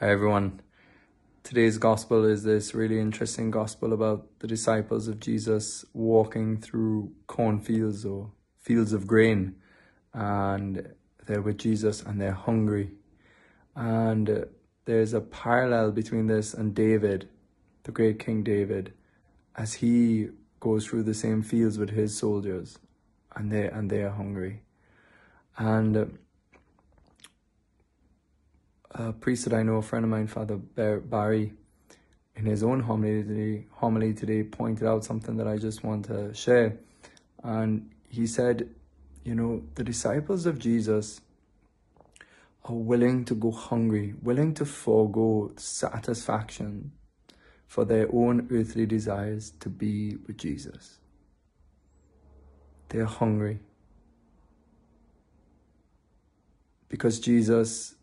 Hi everyone. Today's gospel is this really interesting gospel about the disciples of Jesus walking through cornfields or fields of grain, and they're with Jesus and they're hungry. And there's a parallel between this and David, the great King David, as he goes through the same fields with his soldiers and they are hungry. And a priest that I know, a friend of mine, Father Barry, in his own homily today pointed out something that I just want to share. And he said, you know, the disciples of Jesus are willing to go hungry, willing to forego satisfaction for their own earthly desires to be with Jesus. They're hungry because Jesus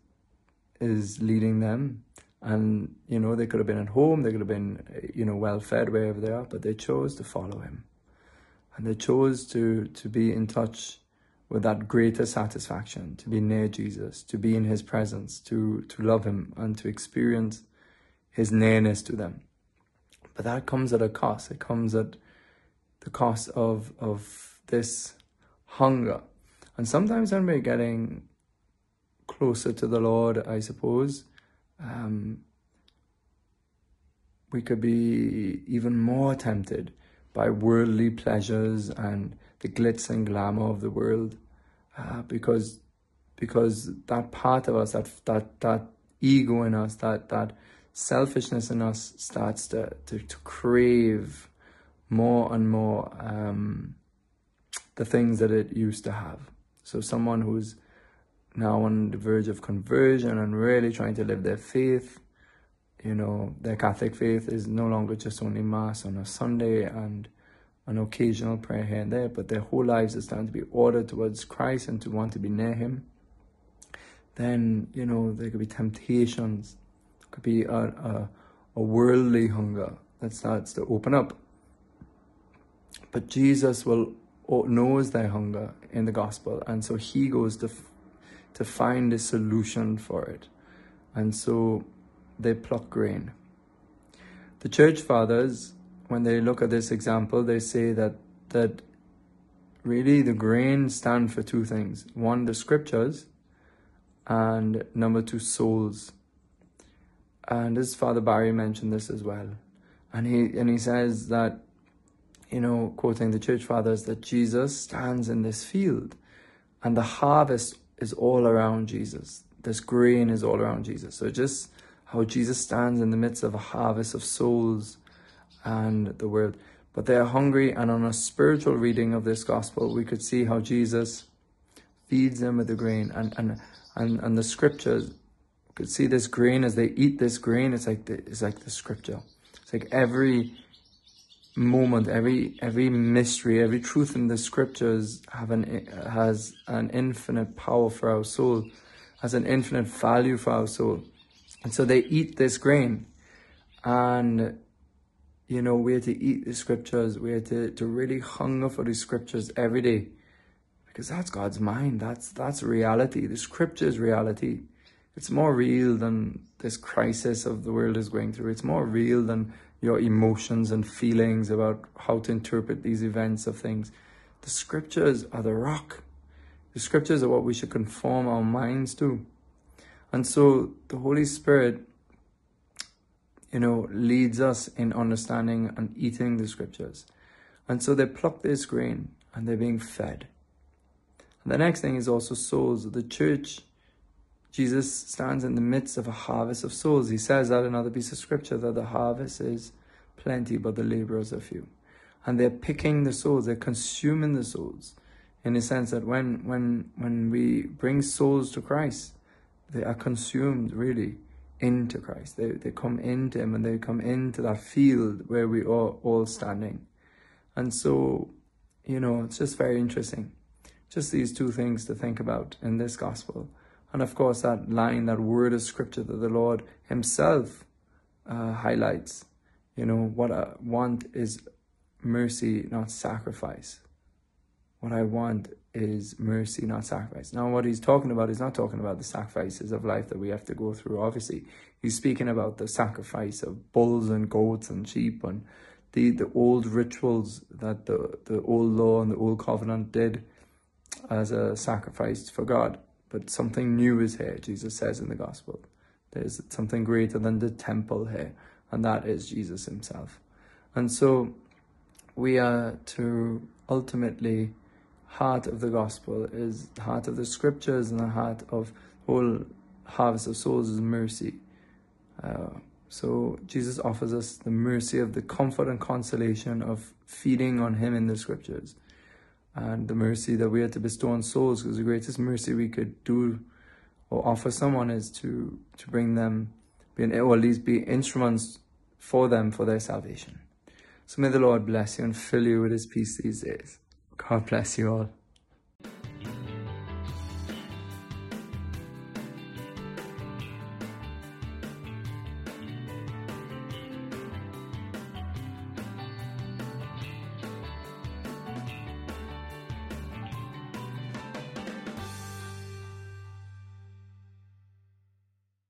is leading them, and you know, they could have been at home, they could have been, you know, well fed wherever they are, but they chose to follow him, and they chose to be in touch with that greater satisfaction, to be near Jesus, to be in his presence, to love him and to experience his nearness to them. But that comes at a cost. It comes at the cost of this hunger. And sometimes when we're getting closer to the Lord, I suppose, we could be even more tempted by worldly pleasures and the glitz and glamour of the world, because that part of us, that ego in us, that selfishness in us, starts to crave more and more the things that it used to have. So someone who's now on the verge of conversion and really trying to live their faith, you know, their Catholic faith is no longer just only Mass on a Sunday and an occasional prayer here and there, but their whole lives are starting to be ordered towards Christ and to want to be near him. Then, you know, there could be temptations, could be a worldly hunger that starts to open up. But Jesus knows their hunger in the gospel, and so he goes to find a solution for it. And so they pluck grain. The church fathers, when they look at this example, they say that really the grain stand for two things. One, the scriptures, and number two, souls. And this Father Barry mentioned this as well. And he says that, you know, quoting the church fathers, that Jesus stands in this field and the harvest is all around Jesus. This grain is all around Jesus. So just how Jesus stands in the midst of a harvest of souls and the world. But they are hungry, and on a spiritual reading of this gospel, we could see how Jesus feeds them with the grain, and the scriptures. We could see this grain, as they eat this grain, it's like the scripture. It's like every moment, every mystery, every truth in the scriptures has an infinite power for our soul, has an infinite value for our soul. And so they eat this grain, and you know, we are to eat the scriptures. We are to really hunger for the scriptures every day, because that's God's mind. That's reality. The scripture is reality. It's more real than this crisis of the world is going through. It's more real than your emotions and feelings about how to interpret these events of things. The scriptures are the rock. The scriptures are what we should conform our minds to. And so the Holy Spirit, you know, leads us in understanding and eating the scriptures. And so they pluck this grain and they're being fed. And the next thing is also souls. The church, Jesus stands in the midst of a harvest of souls. He says that in another piece of scripture, that the harvest is plenty, but the laborers are few. And they're picking the souls, they're consuming the souls, in the sense that when we bring souls to Christ, they are consumed really into Christ. They come into him, and they come into that field where we are all standing. And so, you know, it's just very interesting, just these two things to think about in this gospel. And of course, that line, that word of scripture that the Lord himself highlights, you know, what I want is mercy, not sacrifice. What I want is mercy, not sacrifice. Now, what he's talking about is not talking about the sacrifices of life that we have to go through, obviously. He's speaking about the sacrifice of bulls and goats and sheep and the old rituals that the old law and the old covenant did as a sacrifice for God. But something new is here, Jesus says in the gospel. There's something greater than the temple here, and that is Jesus himself. And so we are to ultimately... heart of the gospel is the heart of the scriptures, and the heart of whole harvest of souls is mercy. So Jesus offers us the mercy of the comfort and consolation of feeding on him in the scriptures, and the mercy that we are to bestow on souls, because the greatest mercy we could do or offer someone is to bring them, or at least be instruments for them for their salvation. So may the Lord bless you and fill you with his peace these days. God bless you all.